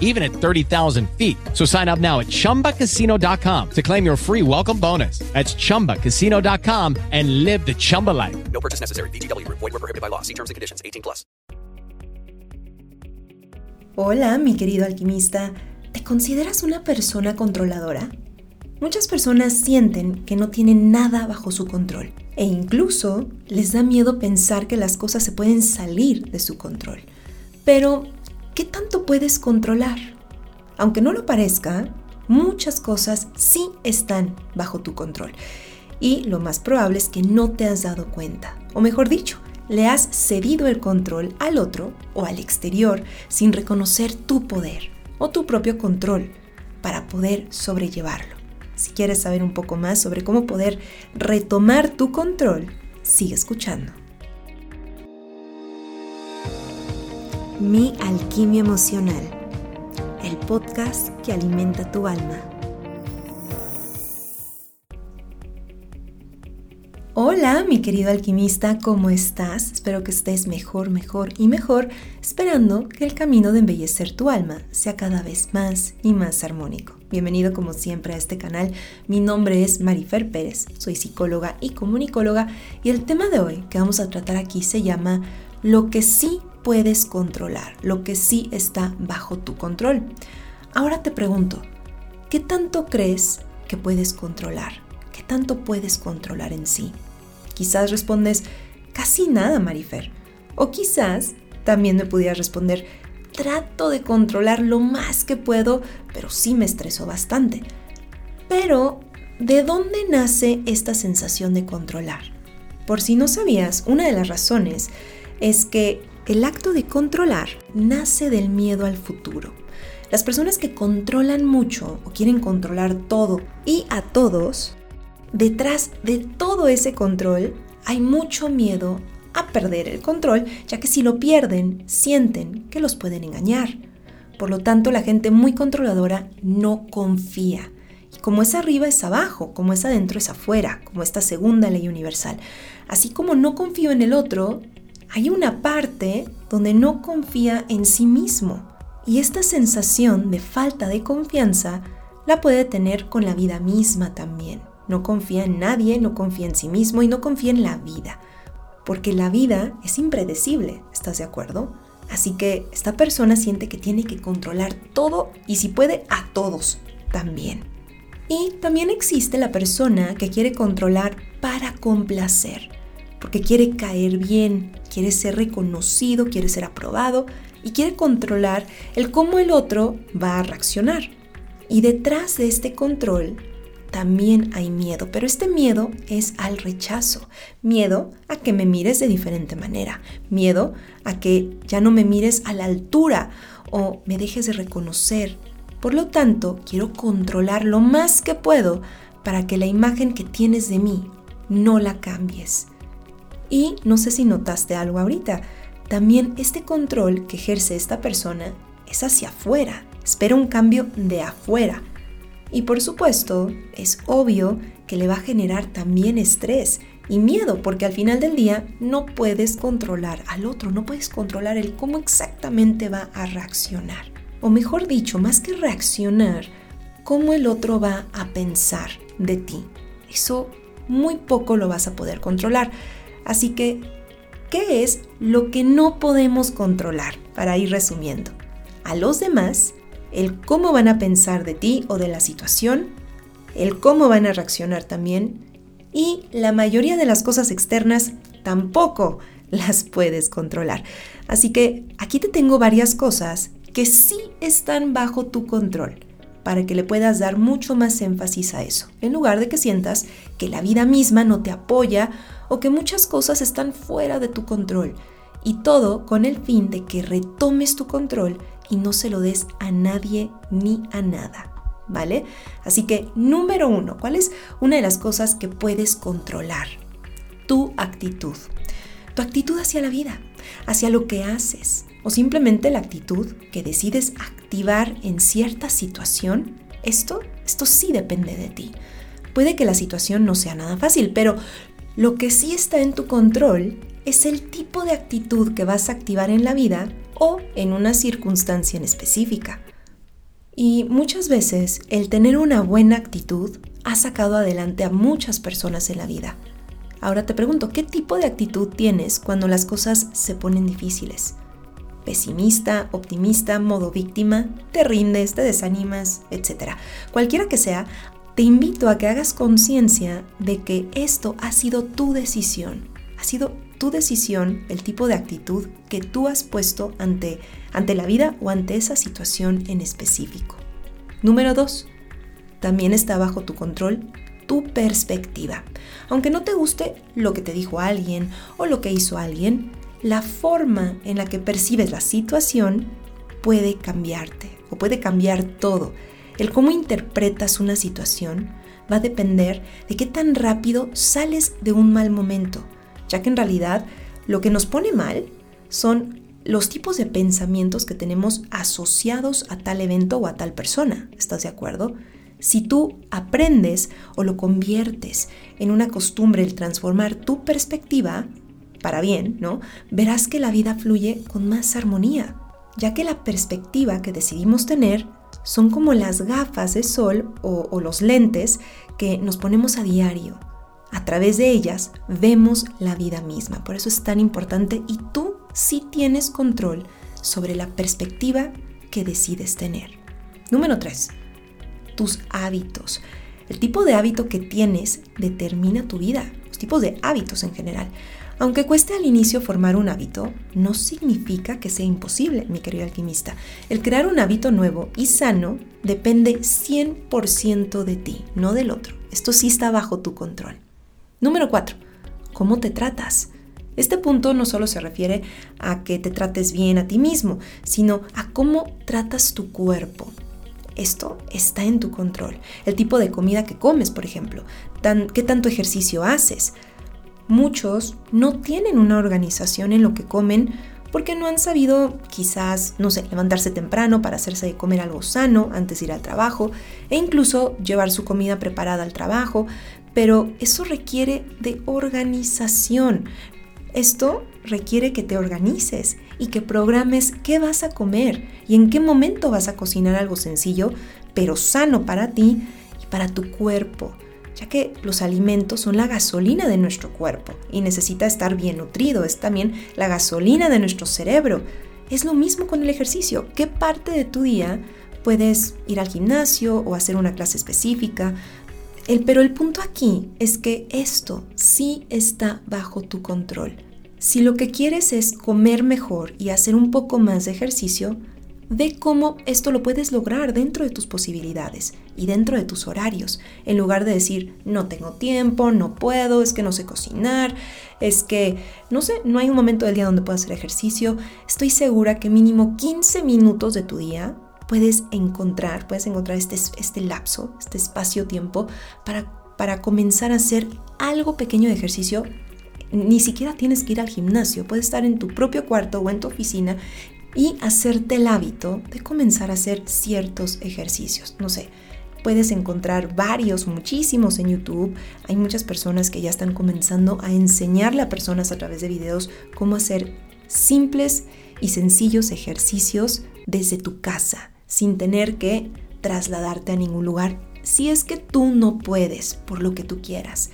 even at 30,000 feet. So sign up now at ChumbaCasino.com to claim your free welcome bonus. That's ChumbaCasino.com and live the Chumba life. No purchase necessary. VGW Group. Void where prohibited by law. See terms and conditions. 18+. Hola, mi querido alquimista. ¿Te consideras una persona controladora? Muchas personas sienten que no tienen nada bajo su control e incluso les da miedo pensar que las cosas se pueden salir de su control. Pero ¿qué tanto puedes controlar? Aunque no lo parezca, muchas cosas sí están bajo tu control. Y lo más probable es que no te has dado cuenta. O mejor dicho, le has cedido el control al otro o al exterior sin reconocer tu poder o tu propio control para poder sobrellevarlo. Si quieres saber un poco más sobre cómo poder retomar tu control, sigue escuchando. Mi Alquimia Emocional, el podcast que alimenta tu alma. Hola, mi querido alquimista, ¿cómo estás? Espero que estés mejor, esperando que el camino de embellecer tu alma sea cada vez más y más armónico. Bienvenido como siempre a este canal. Mi nombre es Marifer Pérez, soy psicóloga y comunicóloga y el tema de hoy que vamos a tratar aquí se llama lo que sí puedes controlar, lo que sí está bajo tu control. Ahora te pregunto, ¿qué tanto crees que puedes controlar? ¿Qué tanto puedes controlar en sí? Quizás respondes, casi nada, Marifer. O quizás también me pudieras responder, trato de controlar lo más que puedo, pero sí me estreso bastante. Pero, ¿de dónde nace esta sensación de controlar? Por si no sabías, una de las razones es que el acto de controlar nace del miedo al futuro. Las personas que controlan mucho o quieren controlar todo y a todos, detrás de todo ese control hay mucho miedo a perder el control, ya que si lo pierden, sienten que los pueden engañar. Por lo tanto, la gente muy controladora no confía. Y como es arriba, es abajo, como es adentro, es afuera, como esta segunda ley universal. Así como no confío en el otro, hay una parte donde no confía en sí mismo y esta sensación de falta de confianza la puede tener con la vida misma también. No confía en nadie, no confía en sí mismo y no confía en la vida, porque la vida es impredecible, ¿estás de acuerdo? Así que esta persona siente que tiene que controlar todo y si puede a todos también. Y también existe la persona que quiere controlar para complacer, porque quiere caer bien, quiere ser reconocido, quiere ser aprobado y quiere controlar el cómo el otro va a reaccionar. Y detrás de este control también hay miedo, pero este miedo es al rechazo, miedo a que me mires de diferente manera, miedo a que ya no me mires a la altura o me dejes de reconocer. Por lo tanto, quiero controlar lo más que puedo para que la imagen que tienes de mí no la cambies. Y no sé si notaste algo ahorita, también este control que ejerce esta persona es hacia afuera, espera un cambio de afuera. Y por supuesto, es obvio que le va a generar también estrés y miedo, porque al final del día no puedes controlar al otro, no puedes controlar el cómo exactamente va a reaccionar. O mejor dicho, más que reaccionar, cómo el otro va a pensar de ti. Eso muy poco lo vas a poder controlar. Así que, ¿qué es lo que no podemos controlar? Para ir resumiendo, a los demás, el cómo van a pensar de ti o de la situación, el cómo van a reaccionar también, y la mayoría de las cosas externas tampoco las puedes controlar. Así que aquí te tengo varias cosas que sí están bajo tu control para que le puedas dar mucho más énfasis a eso, en lugar de que sientas que la vida misma no te apoya o que muchas cosas están fuera de tu control, y todo con el fin de que retomes tu control y no se lo des a nadie ni a nada, ¿vale? Así que, número 1, ¿cuál es una de las cosas que puedes controlar? Tu actitud. Tu actitud hacia la vida, hacia lo que haces, o simplemente la actitud que decides activar en cierta situación. Esto sí depende de ti. Puede que la situación no sea nada fácil, pero lo que sí está en tu control es el tipo de actitud que vas a activar en la vida o en una circunstancia en específica. Y muchas veces el tener una buena actitud ha sacado adelante a muchas personas en la vida. Ahora te pregunto, ¿qué tipo de actitud tienes cuando las cosas se ponen difíciles? Pesimista, optimista, modo víctima, te rindes, te desanimas, etc. Cualquiera que sea, te invito a que hagas conciencia de que esto ha sido tu decisión. Ha sido tu decisión el tipo de actitud que tú has puesto ante la vida o ante esa situación en específico. Número 2. También está bajo tu control tu perspectiva. Aunque no te guste lo que te dijo alguien o lo que hizo alguien, la forma en la que percibes la situación puede cambiarte o puede cambiar todo. El cómo interpretas una situación va a depender de qué tan rápido sales de un mal momento, ya que en realidad lo que nos pone mal son los tipos de pensamientos que tenemos asociados a tal evento o a tal persona. ¿Estás de acuerdo? Si tú aprendes o lo conviertes en una costumbre el transformar tu perspectiva para bien, ¿no? Verás que la vida fluye con más armonía, ya que la perspectiva que decidimos tener son como las gafas de sol o los lentes que nos ponemos a diario. A través de ellas vemos la vida misma, por eso es tan importante, y tú sí tienes control sobre la perspectiva que decides tener. Número 3. Tus hábitos. El tipo de hábito que tienes determina tu vida, los tipos de hábitos en general. Aunque cueste al inicio formar un hábito, no significa que sea imposible, mi querido alquimista. El crear un hábito nuevo y sano depende 100% de ti, no del otro. Esto sí está bajo tu control. Número 4. ¿Cómo te tratas? Este punto no solo se refiere a que te trates bien a ti mismo, sino a cómo tratas tu cuerpo. Esto está en tu control. El tipo de comida que comes, por ejemplo. ¿Qué tanto ejercicio haces? Muchos no tienen una organización en lo que comen porque no han sabido, quizás, levantarse temprano para hacerse de comer algo sano antes de ir al trabajo e incluso llevar su comida preparada al trabajo, pero eso requiere de organización. Esto requiere que te organices y que programes qué vas a comer y en qué momento vas a cocinar algo sencillo, pero sano para ti y para tu cuerpo, ya que los alimentos son la gasolina de nuestro cuerpo y necesita estar bien nutrido, es también la gasolina de nuestro cerebro. Es lo mismo con el ejercicio. ¿Qué parte de tu día puedes ir al gimnasio o hacer una clase específica? Pero el punto aquí es que esto sí está bajo tu control. Si lo que quieres es comer mejor y hacer un poco más de ejercicio, ve cómo esto lo puedes lograr dentro de tus posibilidades y dentro de tus horarios, en lugar de decir, no tengo tiempo, no puedo, es que no sé cocinar, es que, no hay un momento del día donde pueda hacer ejercicio. Estoy segura que mínimo 15 minutos de tu día puedes encontrar este lapso, este espacio-tiempo para comenzar a hacer algo pequeño de ejercicio. Ni siquiera tienes que ir al gimnasio, puedes estar en tu propio cuarto o en tu oficina y hacerte el hábito de comenzar a hacer ciertos ejercicios. Puedes encontrar muchísimos en YouTube. Hay muchas personas que ya están comenzando a enseñarle a personas a través de videos cómo hacer simples y sencillos ejercicios desde tu casa, sin tener que trasladarte a ningún lugar, si es que tú no puedes, por lo que tú quieras.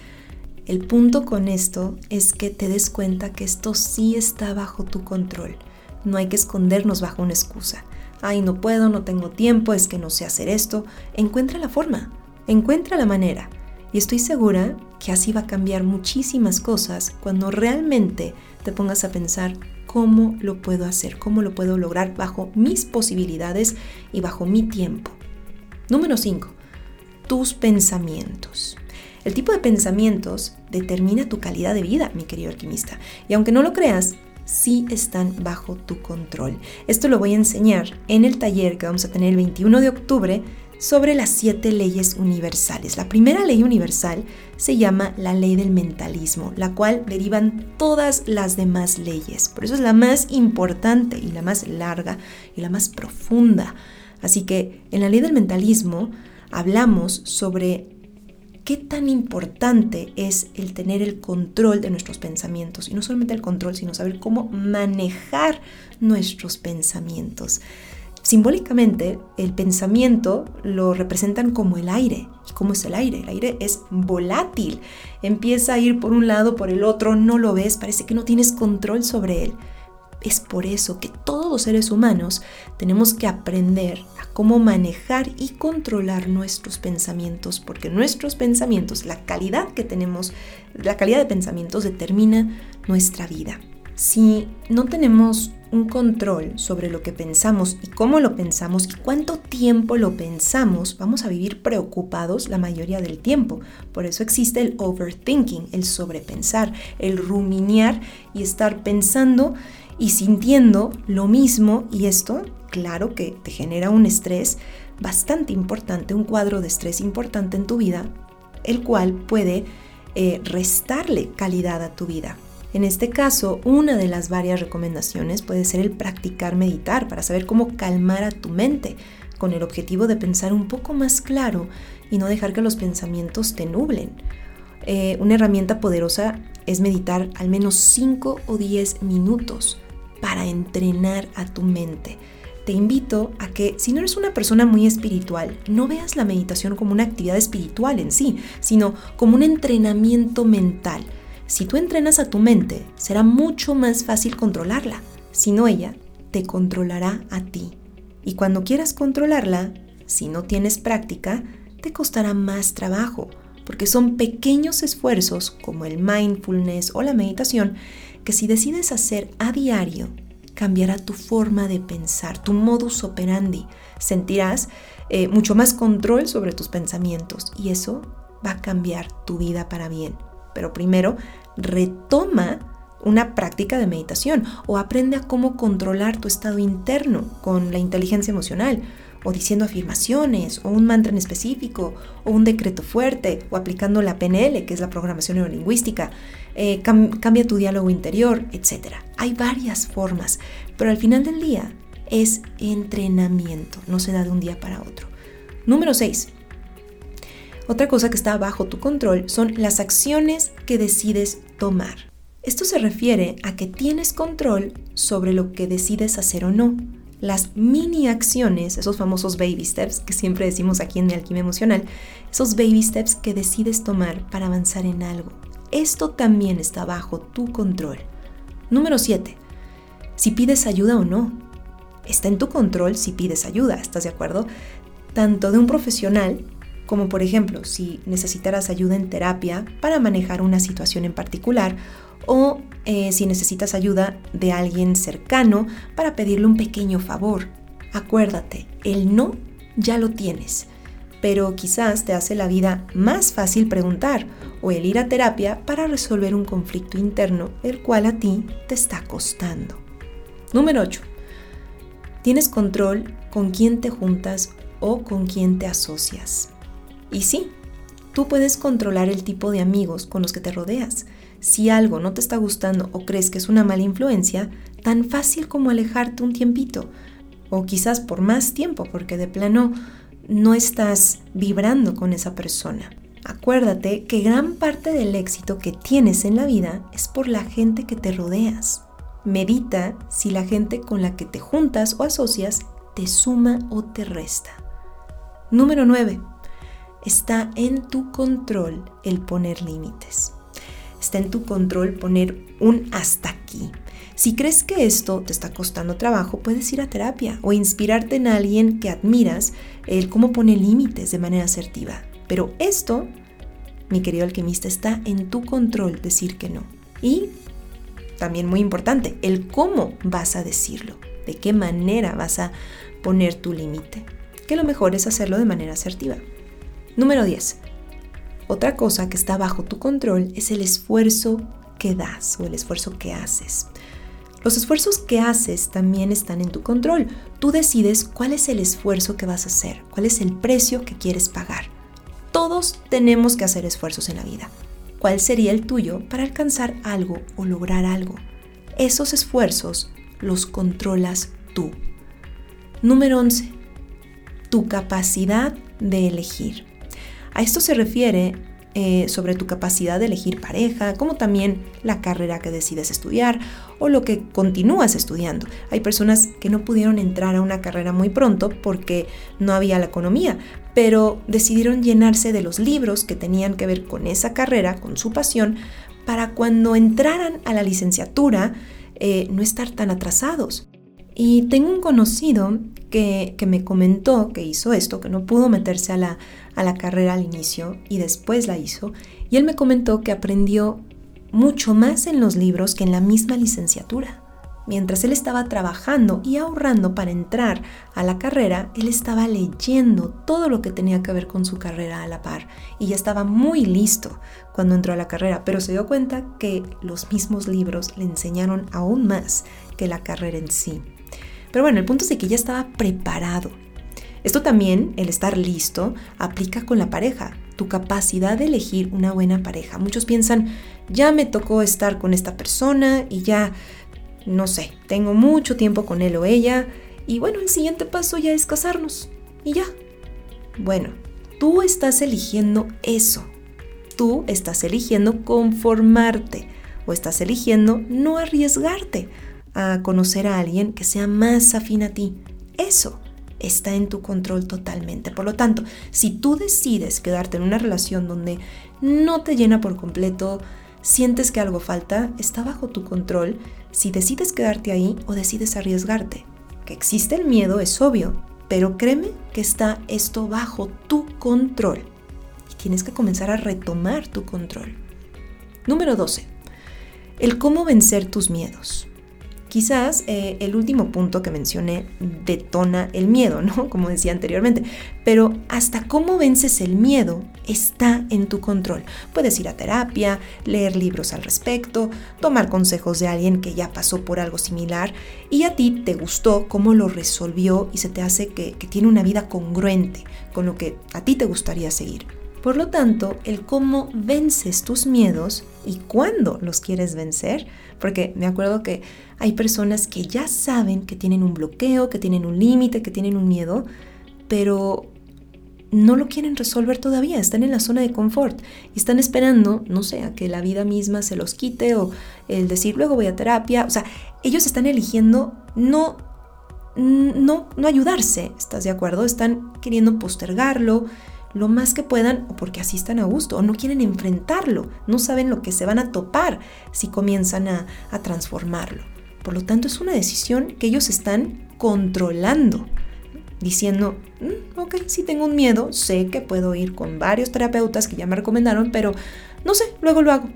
El punto con esto es que te des cuenta que esto sí está bajo tu control. No hay que escondernos bajo una excusa. Ay, no puedo, no tengo tiempo, es que no sé hacer esto. Encuentra la forma, encuentra la manera. Y estoy segura que así va a cambiar muchísimas cosas cuando realmente te pongas a pensar cómo lo puedo hacer, cómo lo puedo lograr bajo mis posibilidades y bajo mi tiempo. Número 5. Tus pensamientos. El tipo de pensamientos determina tu calidad de vida, mi querido alquimista. Y aunque no lo creas, sí están bajo tu control. Esto lo voy a enseñar en el taller que vamos a tener el 21 de octubre sobre las 7 leyes universales. La primera ley universal se llama la ley del mentalismo, la cual derivan todas las demás leyes. Por eso es la más importante y la más larga y la más profunda. Así que en la ley del mentalismo hablamos sobre qué tan importante es el tener el control de nuestros pensamientos. Y no solamente el control, sino saber cómo manejar nuestros pensamientos. Simbólicamente, el pensamiento lo representan como el aire. ¿Y cómo es el aire? El aire es volátil. Empieza a ir por un lado, por el otro, no lo ves, parece que no tienes control sobre él. Es por eso que todos los seres humanos tenemos que aprender a cómo manejar y controlar nuestros pensamientos, porque nuestros pensamientos, la calidad que tenemos, la calidad de pensamientos determina nuestra vida. Si no tenemos un control sobre lo que pensamos y cómo lo pensamos y cuánto tiempo lo pensamos, vamos a vivir preocupados la mayoría del tiempo. Por eso existe el overthinking, el sobrepensar, el ruminar y estar pensando y sintiendo lo mismo, y esto, claro que te genera un estrés bastante importante, un cuadro de estrés importante en tu vida, el cual puede restarle calidad a tu vida. En este caso, una de las varias recomendaciones puede ser el practicar meditar para saber cómo calmar a tu mente, con el objetivo de pensar un poco más claro y no dejar que los pensamientos te nublen. Una herramienta poderosa es meditar al menos 5 o 10 minutos para entrenar a tu mente. Te invito a que, si no eres una persona muy espiritual, no veas la meditación como una actividad espiritual en sí, sino como un entrenamiento mental. Si tú entrenas a tu mente, será mucho más fácil controlarla, si no ella te controlará a ti. Y cuando quieras controlarla, si no tienes práctica, te costará más trabajo, porque son pequeños esfuerzos como el mindfulness o la meditación que, si decides hacer a diario, cambiará tu forma de pensar, tu modus operandi. Sentirás mucho más control sobre tus pensamientos y eso va a cambiar tu vida para bien. Pero primero, retoma una práctica de meditación o aprende a cómo controlar tu estado interno con la inteligencia emocional, o diciendo afirmaciones, o un mantra en específico, o un decreto fuerte, o aplicando la PNL, que es la programación neurolingüística, cambia tu diálogo interior, etc. Hay varias formas, pero al final del día es entrenamiento, no se da de un día para otro. Número 6. Otra cosa que está bajo tu control son las acciones que decides tomar. Esto se refiere a que tienes control sobre lo que decides hacer o no. Las mini acciones, esos famosos baby steps que siempre decimos aquí en Mi Alquimia Emocional, esos baby steps que decides tomar para avanzar en algo. Esto también está bajo tu control. Número 7. Si pides ayuda o no. Está en tu control si pides ayuda, ¿estás de acuerdo? Tanto de un profesional como, por ejemplo, si necesitaras ayuda en terapia para manejar una situación en particular, o si necesitas ayuda de alguien cercano para pedirle un pequeño favor. Acuérdate, el no ya lo tienes, pero quizás te hace la vida más fácil preguntar o el ir a terapia para resolver un conflicto interno, el cual a ti te está costando. Número 8. Tienes control con quién te juntas o con quién te asocias. Y sí, tú puedes controlar el tipo de amigos con los que te rodeas. Si algo no te está gustando o crees que es una mala influencia, tan fácil como alejarte un tiempito, o quizás por más tiempo, porque de plano no estás vibrando con esa persona. Acuérdate que gran parte del éxito que tienes en la vida es por la gente que te rodeas. Medita si la gente con la que te juntas o asocias te suma o te resta. Número 9. Está en tu control el poner límites. Está en tu control poner un hasta aquí. Si crees que esto te está costando trabajo, puedes ir a terapia o inspirarte en alguien que admiras, el cómo pone límites de manera asertiva. Pero esto, mi querido alquimista, está en tu control decir que no. Y también muy importante, el cómo vas a decirlo, de qué manera vas a poner tu límite, que lo mejor es hacerlo de manera asertiva. Número 10. Otra cosa que está bajo tu control es el esfuerzo que das o el esfuerzo que haces. Los esfuerzos que haces también están en tu control. Tú decides cuál es el esfuerzo que vas a hacer, cuál es el precio que quieres pagar. Todos tenemos que hacer esfuerzos en la vida. ¿Cuál sería el tuyo para alcanzar algo o lograr algo? Esos esfuerzos los controlas tú. Número 11. Tu capacidad de elegir. A esto se refiere sobre tu capacidad de elegir pareja, como también la carrera que decides estudiar o lo que continúas estudiando. Hay personas que no pudieron entrar a una carrera muy pronto porque no había la economía, pero decidieron llenarse de los libros que tenían que ver con esa carrera, con su pasión, para cuando entraran a la licenciatura no estar tan atrasados. Y tengo un conocido que me comentó que hizo esto, que no pudo meterse a la carrera al inicio y después la hizo. Y él me comentó que aprendió mucho más en los libros que en la misma licenciatura. Mientras él estaba trabajando y ahorrando para entrar a la carrera, él estaba leyendo todo lo que tenía que ver con su carrera a la par. Y ya estaba muy listo cuando entró a la carrera, pero se dio cuenta que los mismos libros le enseñaron aún más que la carrera en sí. Pero bueno, el punto es de que ya estaba preparado. Esto también, el estar listo, aplica con la pareja, tu capacidad de elegir una buena pareja. Muchos piensan, ya me tocó estar con esta persona y ya, no sé, tengo mucho tiempo con él o ella y bueno, el siguiente paso ya es casarnos y ya. Bueno, tú estás eligiendo eso. Tú estás eligiendo conformarte o estás eligiendo no arriesgarte a conocer a alguien que sea más afín a ti. Eso está en tu control totalmente. Por lo tanto, si tú decides quedarte en una relación donde no te llena por completo, sientes que algo falta, está bajo tu control si decides quedarte ahí o decides arriesgarte. Que existe el miedo es obvio, pero créeme que está esto bajo tu control. Y tienes que comenzar a retomar tu control. Número 12. El cómo vencer tus miedos. Quizás el último punto que mencioné detona el miedo, ¿no? Como decía anteriormente, pero hasta cómo vences el miedo está en tu control. Puedes ir a terapia, leer libros al respecto, tomar consejos de alguien que ya pasó por algo similar y a ti te gustó cómo lo resolvió y se te hace que tiene una vida congruente con lo que a ti te gustaría seguir. Por lo tanto, el cómo vences tus miedos y cuándo los quieres vencer, porque me acuerdo que hay personas que ya saben que tienen un bloqueo, que tienen un límite, que tienen un miedo, pero no lo quieren resolver todavía, están en la zona de confort y están esperando, no sé, a que la vida misma se los quite o el decir luego voy a terapia, o sea, ellos están eligiendo no ayudarse, ¿estás de acuerdo? Están queriendo postergarlo lo más que puedan, o porque así están a gusto, o no quieren enfrentarlo, no saben lo que se van a topar si comienzan a transformarlo. Por lo tanto, es una decisión que ellos están controlando, diciendo, ok, sí tengo un miedo, sé que puedo ir con varios terapeutas que ya me recomendaron, pero no sé, luego lo hago.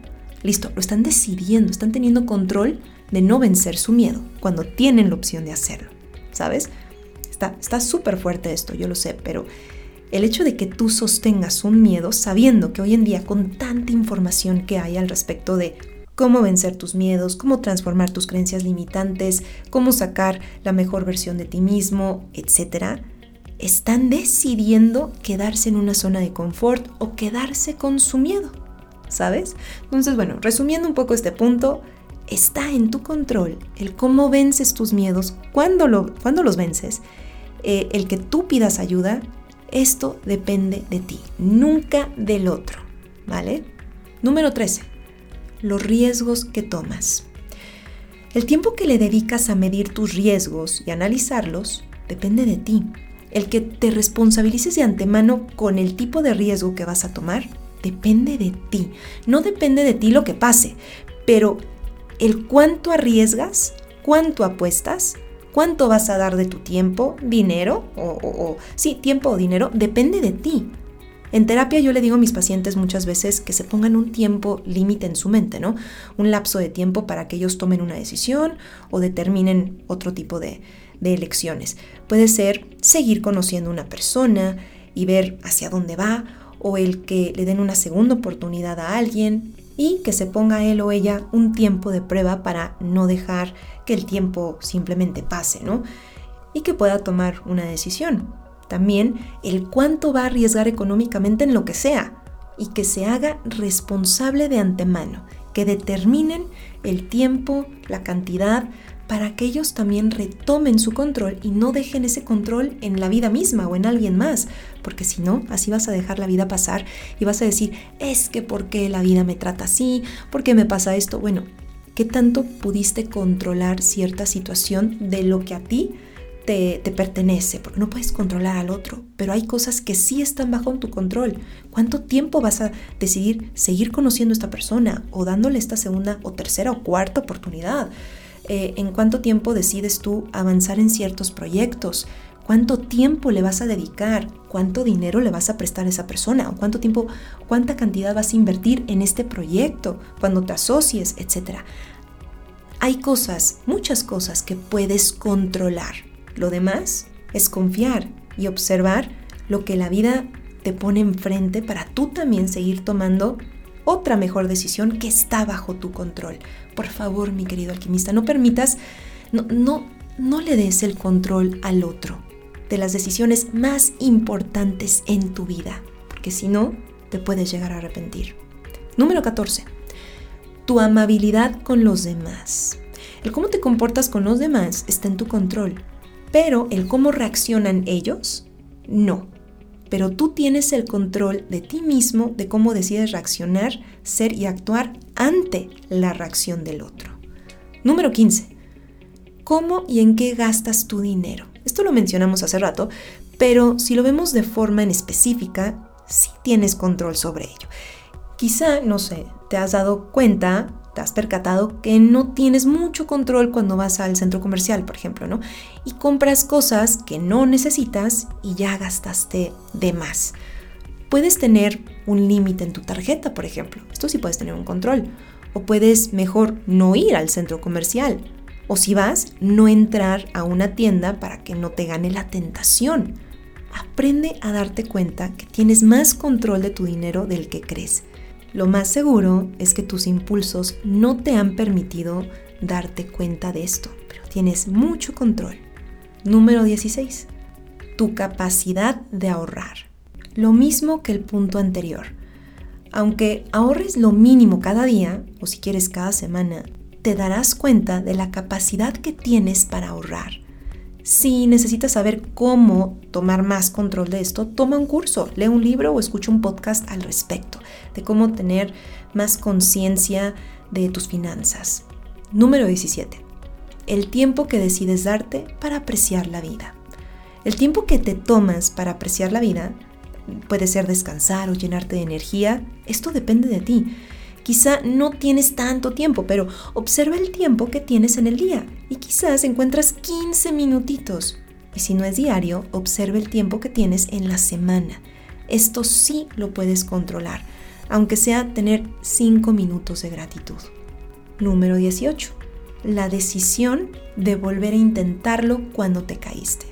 Listo, lo están decidiendo, están teniendo control de no vencer su miedo cuando tienen la opción de hacerlo, ¿sabes? Está súper fuerte esto, yo lo sé, pero el hecho de que tú sostengas un miedo sabiendo que hoy en día con tanta información que hay al respecto de cómo vencer tus miedos, cómo transformar tus creencias limitantes, cómo sacar la mejor versión de ti mismo, etc., están decidiendo quedarse en una zona de confort o quedarse con su miedo, ¿sabes? Entonces, bueno, resumiendo un poco este punto, está en tu control el cómo vences tus miedos, cuándo los vences, el que tú pidas ayuda. Esto depende de ti, nunca del otro, ¿vale? Número 13. Los riesgos que tomas. El tiempo que le dedicas a medir tus riesgos y analizarlos depende de ti. El que te responsabilices de antemano con el tipo de riesgo que vas a tomar depende de ti. No depende de ti lo que pase, pero el cuánto arriesgas, cuánto apuestas, cuánto vas a dar de tu tiempo, dinero, tiempo o dinero, depende de ti. En terapia yo le digo a mis pacientes muchas veces que se pongan un tiempo límite en su mente, ¿no? Un lapso de tiempo para que ellos tomen una decisión o determinen otro tipo de elecciones. Puede ser seguir conociendo a una persona y ver hacia dónde va, o el que le den una segunda oportunidad a alguien y que se ponga él o ella un tiempo de prueba para no dejar que el tiempo simplemente pase, ¿no? Y que pueda tomar una decisión. También el cuánto va a arriesgar económicamente en lo que sea y que se haga responsable de antemano, que determinen el tiempo, la cantidad, para que ellos también retomen su control y no dejen ese control en la vida misma o en alguien más, porque si no, así vas a dejar la vida pasar y vas a decir, es que ¿por qué la vida me trata así? ¿Por qué me pasa esto? Bueno, ¿qué tanto pudiste controlar cierta situación de lo que a ti te pertenece? Porque no puedes controlar al otro, pero hay cosas que sí están bajo tu control. ¿Cuánto tiempo vas a decidir seguir conociendo a esta persona o dándole esta segunda o tercera o cuarta oportunidad? ¿En cuánto tiempo decides tú avanzar en ciertos proyectos? ¿Cuánto tiempo le vas a dedicar? ¿Cuánto dinero le vas a prestar a esa persona? ¿O cuánto tiempo, cuánta cantidad vas a invertir en este proyecto cuando te asocies, etcétera? Hay cosas, muchas cosas que puedes controlar. Lo demás es confiar y observar lo que la vida te pone enfrente para tú también seguir tomando otra mejor decisión que está bajo tu control. Por favor, mi querido alquimista, no permitas, no le des el control al otro de las decisiones más importantes en tu vida, porque si no, te puedes llegar a arrepentir. Número 14. Tu amabilidad con los demás. El cómo te comportas con los demás está en tu control. Pero el cómo reaccionan ellos, no. Pero tú tienes el control de ti mismo, de cómo decides reaccionar, ser y actuar ante la reacción del otro. Número 15. ¿Cómo y en qué gastas tu dinero? Esto lo mencionamos hace rato, pero si lo vemos de forma en específica, sí tienes control sobre ello. Quizá, no sé, te has dado cuenta, te has percatado que no tienes mucho control cuando vas al centro comercial, por ejemplo, ¿no? Y compras cosas que no necesitas y ya gastaste de más. Puedes tener un límite en tu tarjeta, por ejemplo. Esto sí puedes tener un control. O puedes mejor no ir al centro comercial. O si vas, no entrar a una tienda para que no te gane la tentación. Aprende a darte cuenta que tienes más control de tu dinero del que crees. Lo más seguro es que tus impulsos no te han permitido darte cuenta de esto, pero tienes mucho control. Número 16. Tu capacidad de ahorrar. Lo mismo que el punto anterior. Aunque ahorres lo mínimo cada día, o si quieres cada semana, te darás cuenta de la capacidad que tienes para ahorrar. Si necesitas saber cómo tomar más control de esto, toma un curso, lee un libro o escucha un podcast al respecto de cómo tener más conciencia de tus finanzas. Número 17. El tiempo que decides darte para apreciar la vida. El tiempo que te tomas para apreciar la vida puede ser descansar o llenarte de energía. Esto depende de ti. Quizá no tienes tanto tiempo, pero observa el tiempo que tienes en el día y quizás encuentras 15 minutitos. Y si no es diario, observa el tiempo que tienes en la semana. Esto sí lo puedes controlar, aunque sea tener 5 minutos de gratitud. Número 18. La decisión de volver a intentarlo cuando te caíste.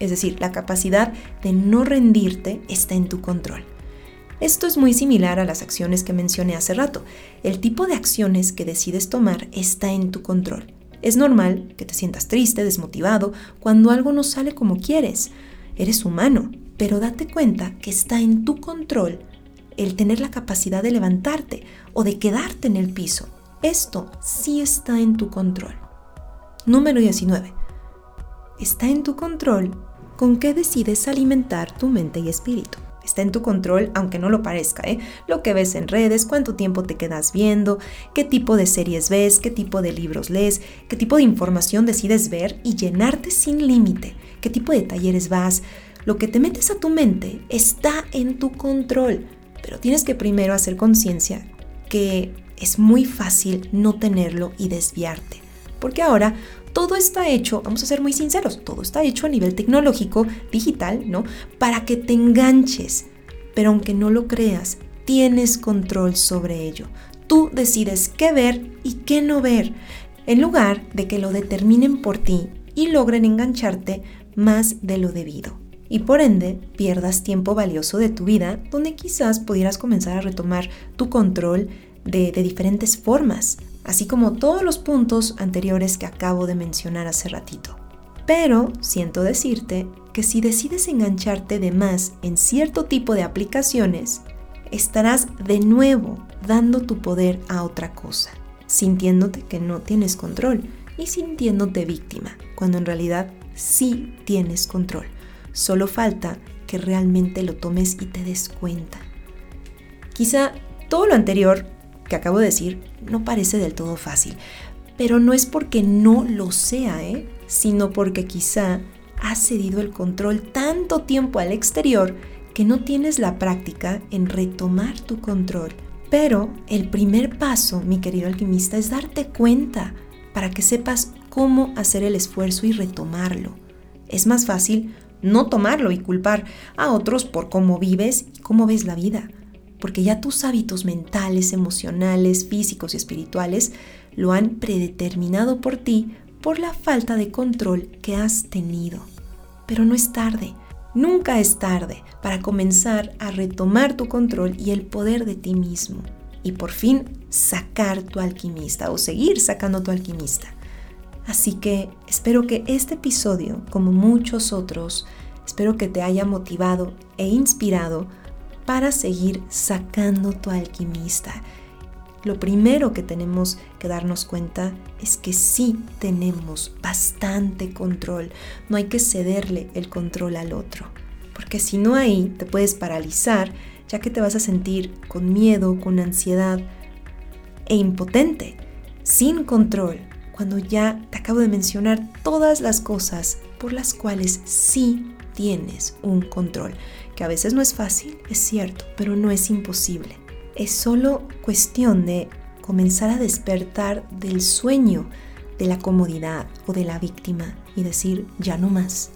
Es decir, la capacidad de no rendirte está en tu control. Esto es muy similar a las acciones que mencioné hace rato. El tipo de acciones que decides tomar está en tu control. Es normal que te sientas triste, desmotivado, cuando algo no sale como quieres. Eres humano, pero date cuenta que está en tu control el tener la capacidad de levantarte o de quedarte en el piso. Esto sí está en tu control. Número 19. Está en tu control con qué decides alimentar tu mente y espíritu. Está en tu control, aunque no lo parezca, ¿eh? Lo que ves en redes, cuánto tiempo te quedas viendo, qué tipo de series ves, qué tipo de libros lees, qué tipo de información decides ver y llenarte sin límite, qué tipo de talleres vas. Lo que te metes a tu mente está en tu control, pero tienes que primero hacer conciencia que es muy fácil no tenerlo y desviarte, porque ahora todo está hecho, vamos a ser muy sinceros, todo está hecho a nivel tecnológico, digital, ¿no? Para que te enganches. pero aunque no lo creas, tienes control sobre ello. Tú decides qué ver y qué no ver, en lugar de que lo determinen por ti y logren engancharte más de lo debido. Y por ende, pierdas tiempo valioso de tu vida, donde quizás pudieras comenzar a retomar tu control de diferentes formas, así como todos los puntos anteriores que acabo de mencionar hace ratito. Pero siento decirte que si decides engancharte de más en cierto tipo de aplicaciones, estarás de nuevo dando tu poder a otra cosa, sintiéndote que no tienes control y sintiéndote víctima, cuando en realidad sí tienes control. Solo falta que realmente lo tomes y te des cuenta. Quizá todo lo anterior que acabo de decir no parece del todo fácil, pero no es porque no lo sea, sino porque quizá has cedido el control tanto tiempo al exterior que no tienes la práctica en retomar tu control. Pero el primer paso, mi querido alquimista, es darte cuenta para que sepas cómo hacer el esfuerzo y retomarlo. Es más fácil no tomarlo y culpar a otros por cómo vives y cómo ves la vida, porque ya tus hábitos mentales, emocionales, físicos y espirituales lo han predeterminado por ti por la falta de control que has tenido. Pero no es tarde, nunca es tarde para comenzar a retomar tu control y el poder de ti mismo y por fin sacar tu alquimista o seguir sacando tu alquimista. Así que espero que este episodio, como muchos otros, espero que te haya motivado e inspirado para seguir sacando tu alquimista. Lo primero que tenemos que darnos cuenta es que sí tenemos bastante control. No hay que cederle el control al otro, porque si no, ahí te puedes paralizar, ya que te vas a sentir con miedo, con ansiedad e impotente, sin control, cuando ya te acabo de mencionar todas las cosas por las cuales sí tienes un control, que a veces no es fácil, es cierto, pero no es imposible. Es solo cuestión de comenzar a despertar del sueño de la comodidad o de la víctima y decir ya no más.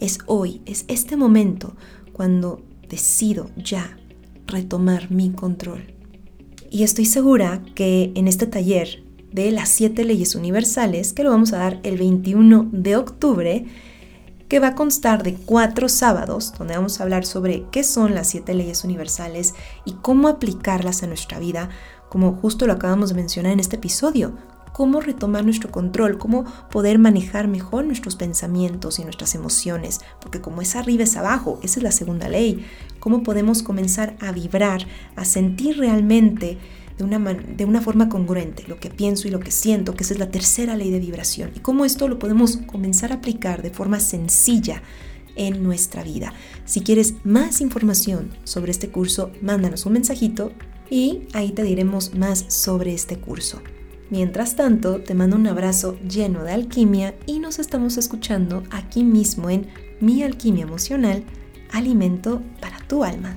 Es hoy, es este momento cuando decido ya retomar mi control. Y estoy segura que en este taller de las 7 leyes universales, que lo vamos a dar el 21 de octubre, que va a constar de 4 sábados, donde vamos a hablar sobre qué son las 7 leyes universales y cómo aplicarlas a nuestra vida, como justo lo acabamos de mencionar en este episodio, cómo retomar nuestro control, cómo poder manejar mejor nuestros pensamientos y nuestras emociones, porque como es arriba es abajo, esa es la segunda ley, cómo podemos comenzar a vibrar, a sentir realmente de una forma congruente lo que pienso y lo que siento, que esa es la tercera ley de vibración, y cómo esto lo podemos comenzar a aplicar de forma sencilla en nuestra vida. Si quieres más información sobre este curso, mándanos un mensajito y ahí te diremos más sobre este curso. Mientras tanto, te mando un abrazo lleno de alquimia y nos estamos escuchando aquí mismo en Mi Alquimia Emocional, alimento para tu alma.